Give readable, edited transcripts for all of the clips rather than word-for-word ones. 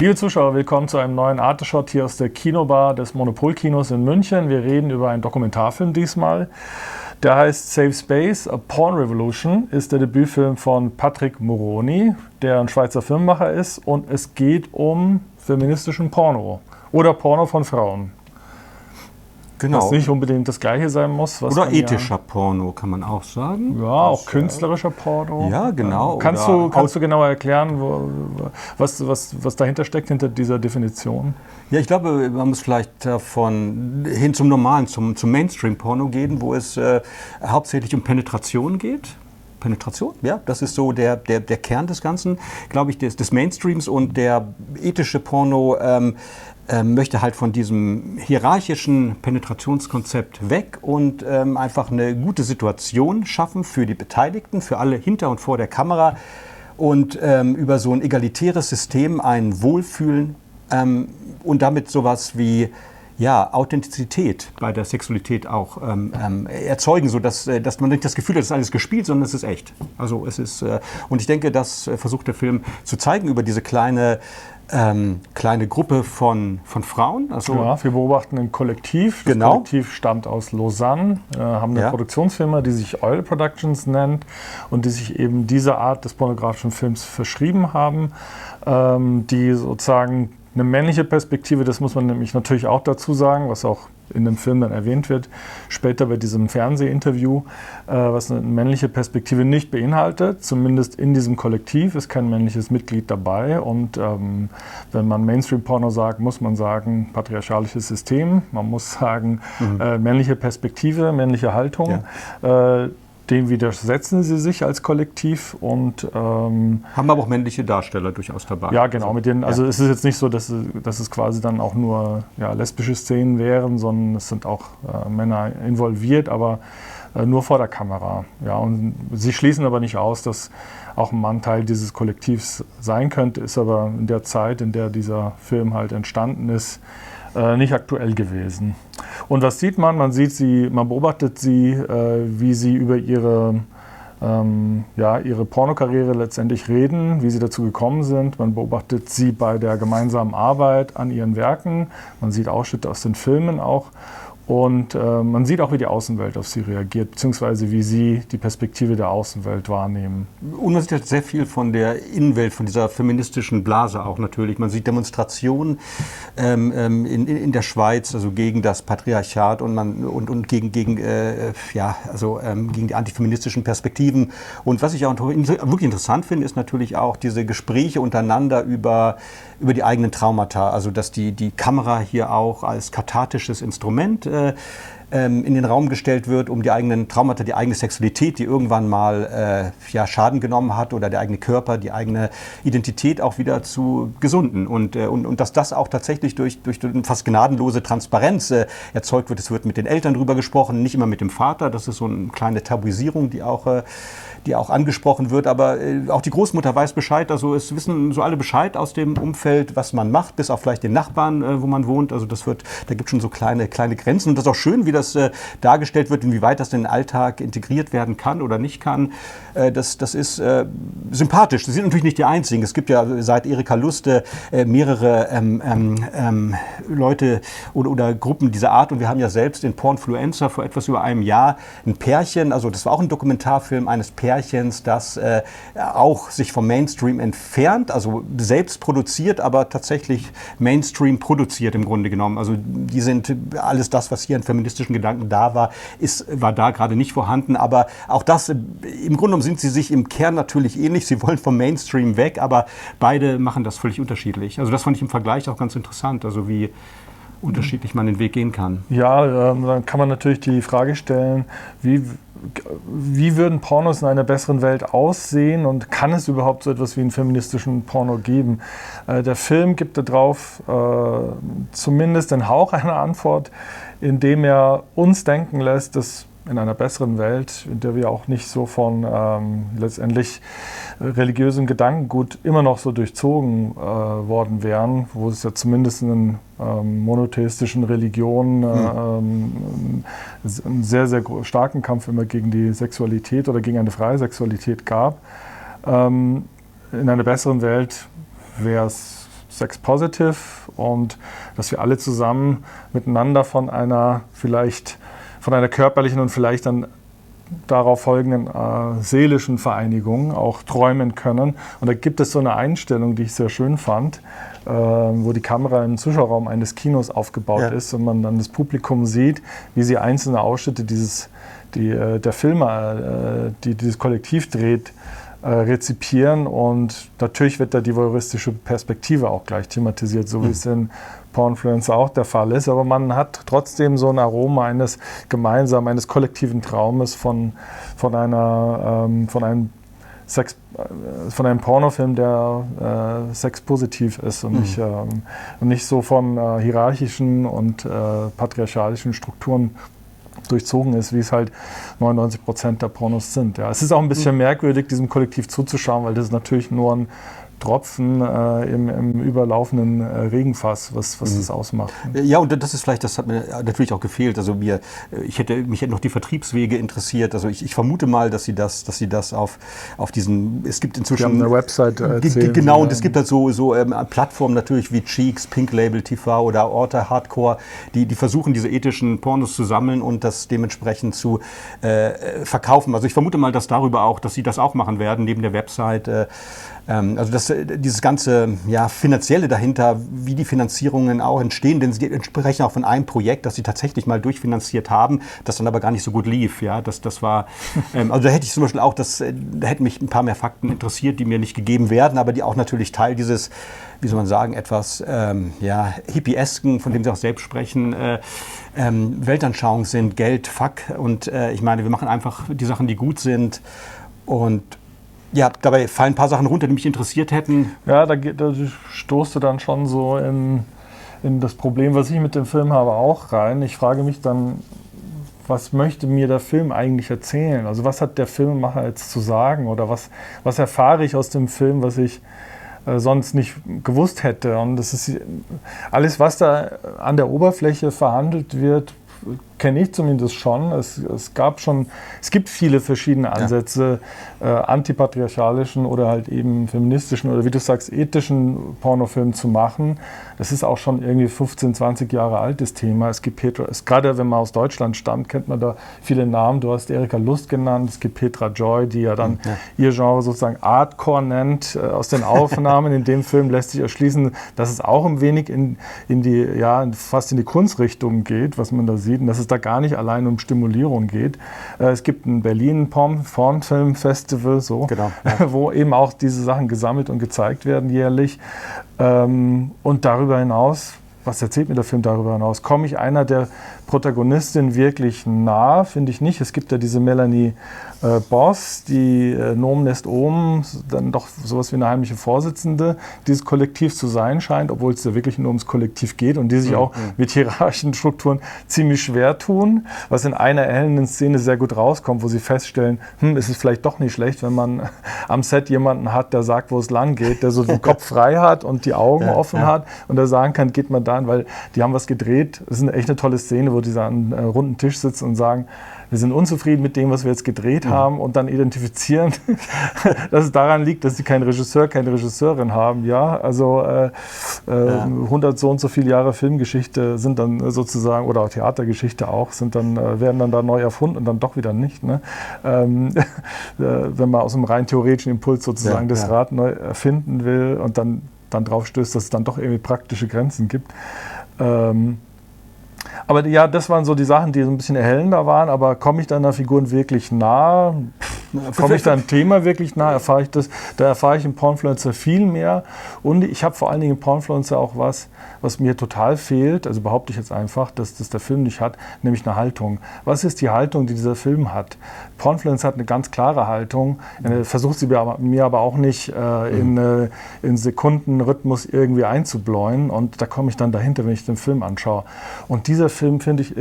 Liebe Zuschauer, willkommen zu einem neuen Arteshot hier aus der Kinobar des Monopolkinos in München. Wir reden über einen Dokumentarfilm diesmal. Der heißt Safe Space, A Porn Revolution, ist der Debütfilm von Patrick Muroni, der ein Schweizer Filmemacher ist. Und es geht um feministischen Porno oder Porno von Frauen. Genau. Was nicht unbedingt das Gleiche sein muss. Was oder ethischer Porno, kann man auch sagen. Ja, auch künstlerischer Porno. Ja, genau. Kannst du genauer erklären, was dahinter steckt, hinter dieser Definition? Ja, ich glaube, man muss vielleicht davon hin zum normalen, zum Mainstream-Porno gehen, wo es hauptsächlich um Penetration geht. Penetration, ja, das ist so der Kern des Ganzen, glaube ich, des Mainstreams. Und der ethische Porno möchte halt von diesem hierarchischen Penetrationskonzept weg und einfach eine gute Situation schaffen für die Beteiligten, für alle hinter und vor der Kamera, und über so ein egalitäres System ein Wohlfühlen und damit sowas wie ja, Authentizität bei der Sexualität auch erzeugen, sodass man nicht das Gefühl hat, es ist alles gespielt, sondern es ist echt. Also es ist, und ich denke, das versucht der Film zu zeigen über diese kleine Gruppe von Frauen. Also ja, wir beobachten ein Kollektiv. Das genau. Kollektiv stammt aus Lausanne, haben eine Produktionsfirma, die sich Oil Productions nennt und die sich eben dieser Art des pornografischen Films verschrieben haben, die sozusagen eine männliche Perspektive, das muss man nämlich natürlich auch dazu sagen, was auch in dem Film dann erwähnt wird, später bei diesem Fernsehinterview, was eine männliche Perspektive nicht beinhaltet, zumindest in diesem Kollektiv ist kein männliches Mitglied dabei. Und wenn man Mainstream-Porno sagt, muss man sagen, patriarchalisches System, man muss sagen, männliche Perspektive, männliche Haltung. Ja. Dem widersetzen sie sich als Kollektiv und haben aber auch männliche Darsteller durchaus dabei. Ja, genau. Mit denen, also es ist jetzt nicht so, dass es quasi dann auch nur lesbische Szenen wären, sondern es sind auch Männer involviert, aber nur vor der Kamera. Ja, und sie schließen aber nicht aus, dass auch ein Mann Teil dieses Kollektivs sein könnte, ist aber in der Zeit, in der dieser Film halt entstanden ist, nicht aktuell gewesen. Und was sieht man? Man beobachtet sie, wie sie über ihre Pornokarriere letztendlich reden, wie sie dazu gekommen sind. Man beobachtet sie bei der gemeinsamen Arbeit an ihren Werken. Man sieht Ausschnitte aus den Filmen auch. Und man sieht auch, wie die Außenwelt auf sie reagiert, beziehungsweise wie sie die Perspektive der Außenwelt wahrnehmen. Und man sieht halt sehr viel von der Innenwelt, von dieser feministischen Blase auch natürlich. Man sieht Demonstrationen in der Schweiz, also gegen das Patriarchat und gegen die antifeministischen Perspektiven. Und was ich auch wirklich interessant finde, ist natürlich auch diese Gespräche untereinander über die eigenen Traumata. Also dass die Kamera hier auch als kathartisches Instrument in den Raum gestellt wird, um die eigenen Traumata, die eigene Sexualität, die irgendwann mal Schaden genommen hat, oder der eigene Körper, die eigene Identität auch wieder zu gesunden. Und dass das auch tatsächlich durch eine fast gnadenlose Transparenz erzeugt wird. Es wird mit den Eltern drüber gesprochen, nicht immer mit dem Vater. Das ist so eine kleine Tabuisierung, die auch angesprochen wird. Aber auch die Großmutter weiß Bescheid. Also es wissen so alle Bescheid aus dem Umfeld, was man macht, bis auf vielleicht den Nachbarn, wo man wohnt. Also da gibt es schon so kleine Grenzen. Und das ist auch schön, wie das dargestellt wird, inwieweit das in den Alltag integriert werden kann oder nicht kann, das ist sympathisch. Sie sind natürlich nicht die Einzigen. Es gibt ja seit Erika Lust mehrere Leute oder Gruppen dieser Art, und wir haben ja selbst in Pornfluencer vor etwas über einem Jahr ein Pärchen, also das war auch ein Dokumentarfilm eines Pärchens, das auch sich vom Mainstream entfernt, also selbst produziert, aber tatsächlich Mainstream produziert im Grunde genommen. Also die sind alles das, was hier in feministischen Gedanken da war, war da gerade nicht vorhanden. Aber auch das, im Grunde genommen sind sie sich im Kern natürlich ähnlich. Sie wollen vom Mainstream weg, aber beide machen das völlig unterschiedlich. Also das fand ich im Vergleich auch ganz interessant, also wie unterschiedlich man den Weg gehen kann. Ja, dann kann man natürlich die Frage stellen, wie würden Pornos in einer besseren Welt aussehen, und kann es überhaupt so etwas wie einen feministischen Porno geben? Der Film gibt darauf zumindest einen Hauch einer Antwort, indem er uns denken lässt, dass in einer besseren Welt, in der wir auch nicht so von letztendlich religiösem Gedankengut immer noch so durchzogen worden wären, wo es ja zumindest einen monotheistischen Religionen einen sehr, sehr starken Kampf immer gegen die Sexualität oder gegen eine freie Sexualität gab. In einer besseren Welt wäre es Sex Positive und dass wir alle zusammen miteinander von einer vielleicht, von einer körperlichen und vielleicht dann darauf folgenden seelischen Vereinigung auch träumen können. Und da gibt es so eine Einstellung, die ich sehr schön fand, wo die Kamera im Zuschauerraum eines Kinos aufgebaut ist und man dann das Publikum sieht, wie sie einzelne Ausschnitte der Filme, die dieses Kollektiv dreht, rezipieren. Und natürlich wird da die voyeuristische Perspektive auch gleich thematisiert, so wie es in Pornfluencer auch der Fall ist. Aber man hat trotzdem so ein Aroma eines gemeinsamen, eines kollektiven Traumes von einem Pornofilm, der sexpositiv ist und nicht so von hierarchischen und patriarchalischen Strukturen durchzogen ist, wie es halt 99% der Pornos sind. Ja, es ist auch ein bisschen merkwürdig, diesem Kollektiv zuzuschauen, weil das ist natürlich nur ein Tropfen im überlaufenden Regenfass, was das ausmacht. Ja, und das ist vielleicht, das hat mir natürlich auch gefehlt. Also mich hätte noch die Vertriebswege interessiert. Also ich vermute mal, dass sie das auf diesen, es gibt inzwischen eine Website. Genau, und es gibt halt so Plattformen natürlich wie Cheeks, Pink Label TV oder Orta Hardcore, die versuchen, diese ethischen Pornos zu sammeln und das dementsprechend zu verkaufen. Also ich vermute mal, dass sie das auch machen werden, neben der Website. Also dieses ganze Finanzielle dahinter, wie die Finanzierungen auch entstehen, denn sie sprechen auch von einem Projekt, das sie tatsächlich mal durchfinanziert haben, das dann aber gar nicht so gut lief. Ja, das war, also da hätte ich zum Beispiel auch, da hätten mich ein paar mehr Fakten interessiert, die mir nicht gegeben werden, aber die auch natürlich Teil dieses, wie soll man sagen, etwas Hippiesken, von dem sie auch selbst sprechen, Weltanschauung sind, Geld, Fuck. Und ich meine, wir machen einfach die Sachen, die gut sind, und dabei fallen ein paar Sachen runter, die mich interessiert hätten. Ja, da stoßt du dann schon so in das Problem, was ich mit dem Film habe, auch rein. Ich frage mich dann, was möchte mir der Film eigentlich erzählen? Also was hat der Filmemacher jetzt zu sagen? Oder was erfahre ich aus dem Film, was ich sonst nicht gewusst hätte? Und das ist alles, was da an der Oberfläche verhandelt wird, kenne ich zumindest schon. Es gibt viele verschiedene Ansätze, antipatriarchalischen oder halt eben feministischen oder, wie du sagst, ethischen Pornofilm zu machen. Das ist auch schon irgendwie 15, 20 Jahre altes Thema. Es gibt gerade wenn man aus Deutschland stammt, kennt man da viele Namen. Du hast Erika Lust genannt, es gibt Petra Joy, die ja dann ihr Genre sozusagen Artcore nennt. Aus den Aufnahmen in dem Film lässt sich erschließen, dass es auch ein wenig fast in die Kunstrichtung geht, was man da sieht, und dass es da gar nicht allein um Stimulierung geht. Es gibt ein Berlin Pornfilm-Festival, wo eben auch diese Sachen gesammelt und gezeigt werden jährlich. Und darüber hinaus, was erzählt mir der Film darüber hinaus? Komme ich einer der Protagonistin wirklich nah? Finde ich nicht. Es gibt ja diese Melanie Boss, die Nomen lässt oben, dann doch sowas wie eine heimliche Vorsitzende dieses Kollektivs zu sein scheint, obwohl es ja wirklich nur ums Kollektiv geht und die sich auch mit hierarchischen Strukturen ziemlich schwer tun, was in einer erhellenden Szene sehr gut rauskommt, wo sie feststellen, es ist vielleicht doch nicht schlecht, wenn man am Set jemanden hat, der sagt, wo es lang geht, der so den Kopf frei hat und die Augen offen hat und der sagen kann, geht man da hin, weil die haben was gedreht. Das ist echt eine tolle Szene, wo die da an einem runden Tisch sitzen und sagen, wir sind unzufrieden mit dem, was wir jetzt gedreht haben, und dann identifizieren, dass es daran liegt, dass sie keinen Regisseur, keine Regisseurin haben. Ja, also 100 so und so viele Jahre Filmgeschichte sind dann sozusagen, oder auch Theatergeschichte auch, werden dann da neu erfunden und dann doch wieder nicht. Ne? Wenn man aus einem rein theoretischen Impuls sozusagen das Rad neu erfinden will und dann drauf stößt, dass es dann doch irgendwie praktische Grenzen gibt. Aber das waren so die Sachen, die so ein bisschen erhellender waren. Aber komme ich dann einer Figur wirklich nah? Komme ich da einem Thema wirklich nah? Da erfahre ich im Pornfluencer viel mehr. Und ich habe vor allen Dingen im Pornfluencer auch was mir total fehlt, also behaupte ich jetzt einfach, dass das der Film nicht hat, nämlich eine Haltung. Was ist die Haltung, die dieser Film hat? Pornfluencer hat eine ganz klare Haltung, versucht sie mir aber auch nicht in Sekundenrhythmus irgendwie einzubläuen. Und da komme ich dann dahinter, wenn ich den Film anschaue. Und dieser Film, finde ich,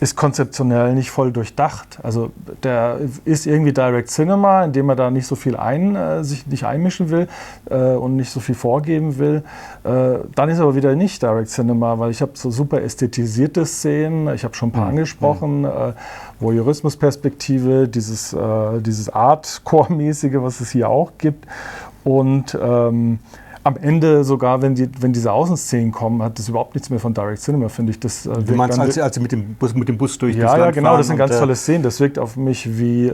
ist konzeptionell nicht voll durchdacht. Also der ist irgendwie Direct Cinema, indem er da nicht so viel sich nicht einmischen will und nicht so viel vorgeben will. Dann ist er aber wieder nicht Direct Cinema, weil ich habe so super ästhetisierte Szenen, ich habe schon ein paar angesprochen, Voyeurismus-Perspektive, dieses Artcore-mäßige, was es hier auch gibt, und am Ende sogar, wenn diese Außenszenen kommen, hat das überhaupt nichts mehr von Direct Cinema, finde ich. Das du meinst, als sie mit dem Bus durch das Land fahren? Ja, genau, das sind ganz tolle Szenen. Das wirkt auf mich wie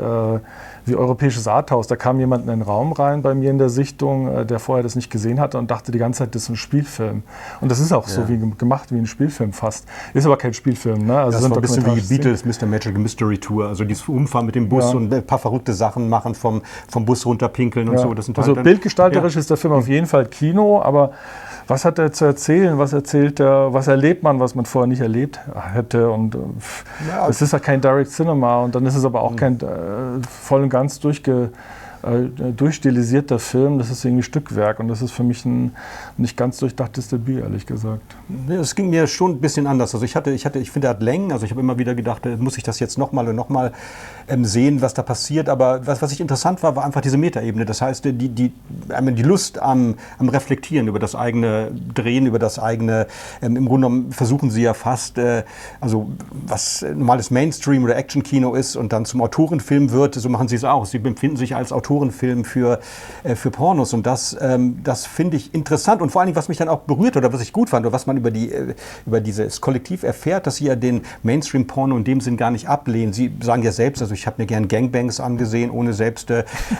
europäisches Arthouse. Da kam jemand in einen Raum rein bei mir in der Sichtung, der vorher das nicht gesehen hatte und dachte die ganze Zeit, das ist ein Spielfilm. Und das ist auch so gemacht wie ein Spielfilm fast. Ist aber kein Spielfilm. Ne? Also das sind war ein bisschen wie die Beatles, Mr. Magic Mystery Tour. Also dieses Umfahren mit dem Bus und ein paar verrückte Sachen machen, vom Bus runterpinkeln und so. Das sind also bildgestalterisch ist der Film auf jeden Fall Kino, aber was hat er zu erzählen, was erzählt er, was erlebt man, was man vorher nicht erlebt hätte und es ist ja kein Direct Cinema und dann ist es aber auch kein voll und ganz durchstilisierter Film, das ist irgendwie Stückwerk und das ist für mich ein nicht ganz durchdachtes Debüt, ehrlich gesagt. Es ging mir schon ein bisschen anders. Also ich finde, er hat Längen, also ich habe immer wieder gedacht, muss ich das jetzt nochmal und nochmal sehen, was da passiert, aber was ich interessant war, war einfach diese Metaebene, das heißt, die Lust am Reflektieren über das eigene Drehen, über das eigene, im Grunde genommen versuchen sie ja fast, also was normales Mainstream- oder Action-Kino ist und dann zum Autorenfilm wird, so machen sie es auch. Sie befinden sich als Autorenfilm für Pornos und das finde ich interessant und vor allen Dingen, was mich dann auch berührt oder was ich gut fand oder was man über dieses Kollektiv erfährt, dass sie ja den Mainstream-Porno in dem Sinn gar nicht ablehnen. Sie sagen ja selbst, also ich habe mir gern Gangbangs angesehen, ohne selbst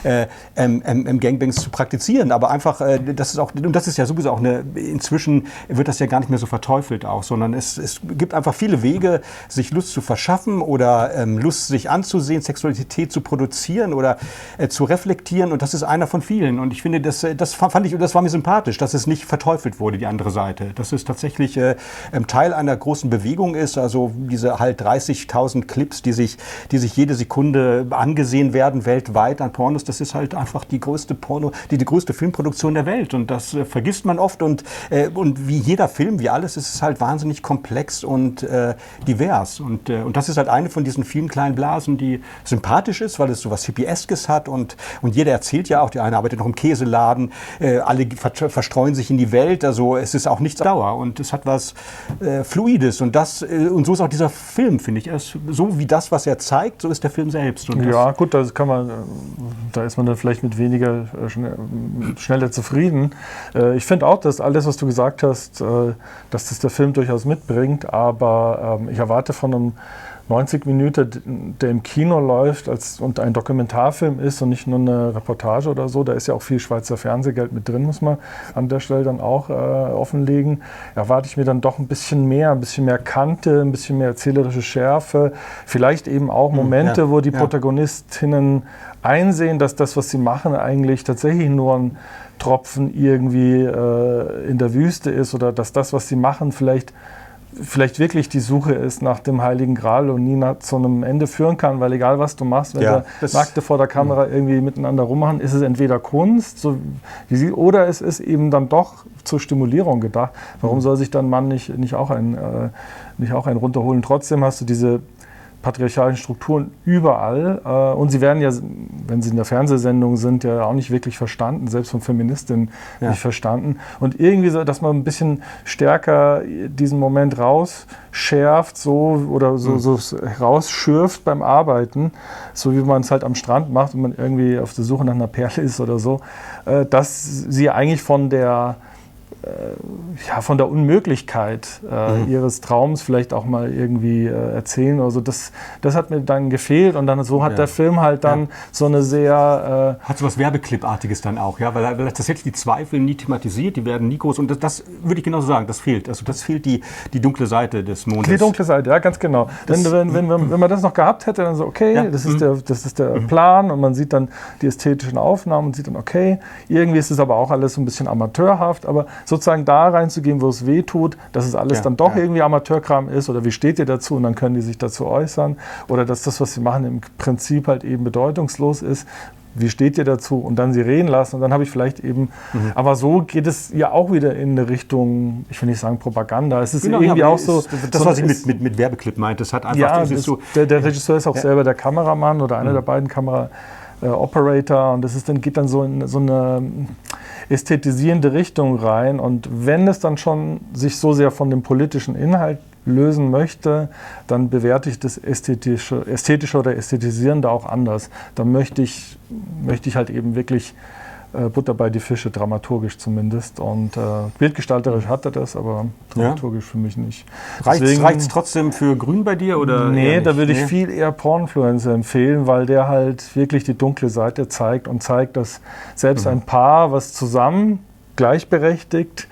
Gangbangs zu praktizieren, aber einfach, das ist ja sowieso auch inzwischen wird das ja gar nicht mehr so verteufelt auch, sondern es gibt einfach viele Wege, sich Lust zu verschaffen oder Lust sich anzusehen, Sexualität zu produzieren oder zu reflektieren und das ist einer von vielen und ich finde, das war mir sympathisch, dass es nicht verteufelt wurde, die andere Seite, dass es tatsächlich Teil einer großen Bewegung ist, also diese halt 30.000 Clips, die sich jede Sekunde angesehen werden weltweit an Pornos, das ist halt einfach die größte Filmproduktion der Welt und das vergisst man oft und wie jeder Film, wie alles, ist es halt wahnsinnig komplex und divers und das ist halt eine von diesen vielen kleinen Blasen, die sympathisch ist, weil es sowas Hippieskes hat und jeder erzählt ja auch, die eine arbeitet noch im Käseladen, alle verstreuen sich in die Welt, also es ist auch nichts Dauer und es hat was Fluides und und so ist auch dieser Film, finde ich, so wie das, was er zeigt, so ist der Film selbst. Und ja gut, da ist man dann vielleicht mit weniger schneller zufrieden. Ich finde auch, dass alles, was du gesagt hast, dass das der Film durchaus mitbringt, aber ich erwarte von einem 90 Minuten, der im Kino läuft und ein Dokumentarfilm ist und nicht nur eine Reportage oder so, da ist ja auch viel Schweizer Fernsehgeld mit drin, muss man an der Stelle dann auch offenlegen, erwarte ich mir dann doch ein bisschen mehr Kante, ein bisschen mehr erzählerische Schärfe, vielleicht eben auch Momente, wo die Protagonistinnen einsehen, dass das, was sie machen, eigentlich tatsächlich nur ein Tropfen irgendwie in der Wüste ist oder dass das, was sie machen, vielleicht wirklich die Suche ist nach dem Heiligen Gral und nie zu einem Ende führen kann, weil egal was du machst, wenn da Nackte vor der Kamera irgendwie miteinander rummachen, ist es entweder Kunst oder es ist eben dann doch zur Stimulierung gedacht. Warum soll sich dann Mann nicht auch einen runterholen? Trotzdem hast du diese patriarchalen Strukturen überall und sie werden ja, wenn sie in der Fernsehsendung sind, ja auch nicht wirklich verstanden, selbst von Feministinnen nicht verstanden. Und irgendwie, dass man ein bisschen stärker diesen Moment rausschärft so rausschürft beim Arbeiten, so wie man es halt am Strand macht, wenn man irgendwie auf der Suche nach einer Perle ist oder so, dass sie eigentlich von der Unmöglichkeit ihres Traums vielleicht auch mal irgendwie erzählen. Also das hat mir dann gefehlt und dann so hat der Film halt dann so eine sehr... hat so was Werbeclip-artiges dann auch, ja, weil tatsächlich die Zweifel nie thematisiert, die werden nie groß und das würde ich genauso sagen, das fehlt. Also das fehlt die dunkle Seite des Mondes. Die dunkle Seite, ja, ganz genau. Wenn man das noch gehabt hätte, dann so, okay, das ist der Plan und man sieht dann die ästhetischen Aufnahmen und sieht dann, okay, irgendwie ist es aber auch alles so ein bisschen amateurhaft, aber sozusagen da reinzugehen, wo es weh tut, dass es alles dann doch irgendwie Amateurkram ist oder wie steht ihr dazu und dann können die sich dazu äußern oder dass das, was sie machen, im Prinzip halt eben bedeutungslos ist. Wie steht ihr dazu? Und dann sie reden lassen und dann habe ich vielleicht eben, aber so geht es ja auch wieder in eine Richtung, ich will nicht sagen Propaganda, es ist irgendwie auch so... Das, was ich mit Werbeclip meinte, das hat einfach... Ja, der Regisseur ist auch selber der Kameramann oder einer der beiden Operator und geht dann so in so eine ästhetisierende Richtung rein und wenn es dann schon sich so sehr von dem politischen Inhalt lösen möchte, dann bewerte ich das ästhetische oder ästhetisierende auch anders. Dann möchte ich halt eben wirklich Butter bei die Fische, dramaturgisch zumindest. Und bildgestalterisch hat er das, aber dramaturgisch für mich nicht. Reicht es trotzdem für grün bei dir? Oder nee, da würde ich viel eher Pornfluencer empfehlen, weil der halt wirklich die dunkle Seite zeigt und zeigt, dass selbst ein Paar, was zusammen gleichberechtigt,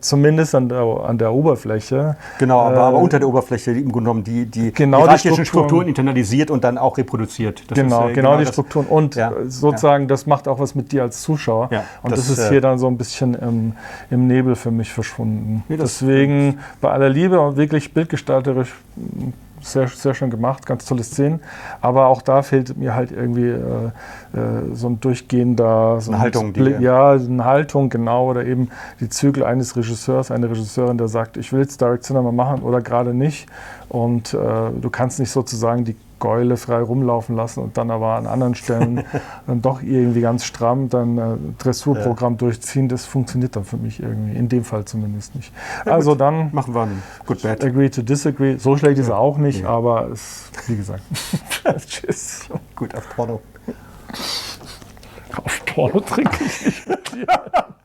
zumindest an der Oberfläche. Genau, aber unter der Oberfläche im Grunde genommen die hierarchischen Strukturen internalisiert und dann auch reproduziert. Das genau die Strukturen. Und sozusagen, das macht auch was mit dir als Zuschauer. Ja, und das ist hier dann so ein bisschen im Nebel für mich verschwunden. Nee, deswegen bei aller Liebe und wirklich bildgestalterisch sehr, sehr schön gemacht, ganz tolle Szenen. Aber auch da fehlt mir halt irgendwie so ein durchgehender... So eine Haltung. Eine Haltung, genau. Oder eben die Zügel eines Regisseurs, eine Regisseurin, der sagt, ich will jetzt Direct Cinema machen oder gerade nicht. Und du kannst nicht sozusagen die Geule frei rumlaufen lassen und dann aber an anderen Stellen dann doch irgendwie ganz stramm dein Dressurprogramm durchziehen. Das funktioniert dann für mich irgendwie, in dem Fall zumindest nicht. Ja, also gut. Dann machen wir einen Good Bad. Agree to disagree. So schlecht ist er auch nicht, aber es, wie gesagt. Tschüss. Gut, auf Porno. Auf Porno trinke ich nicht.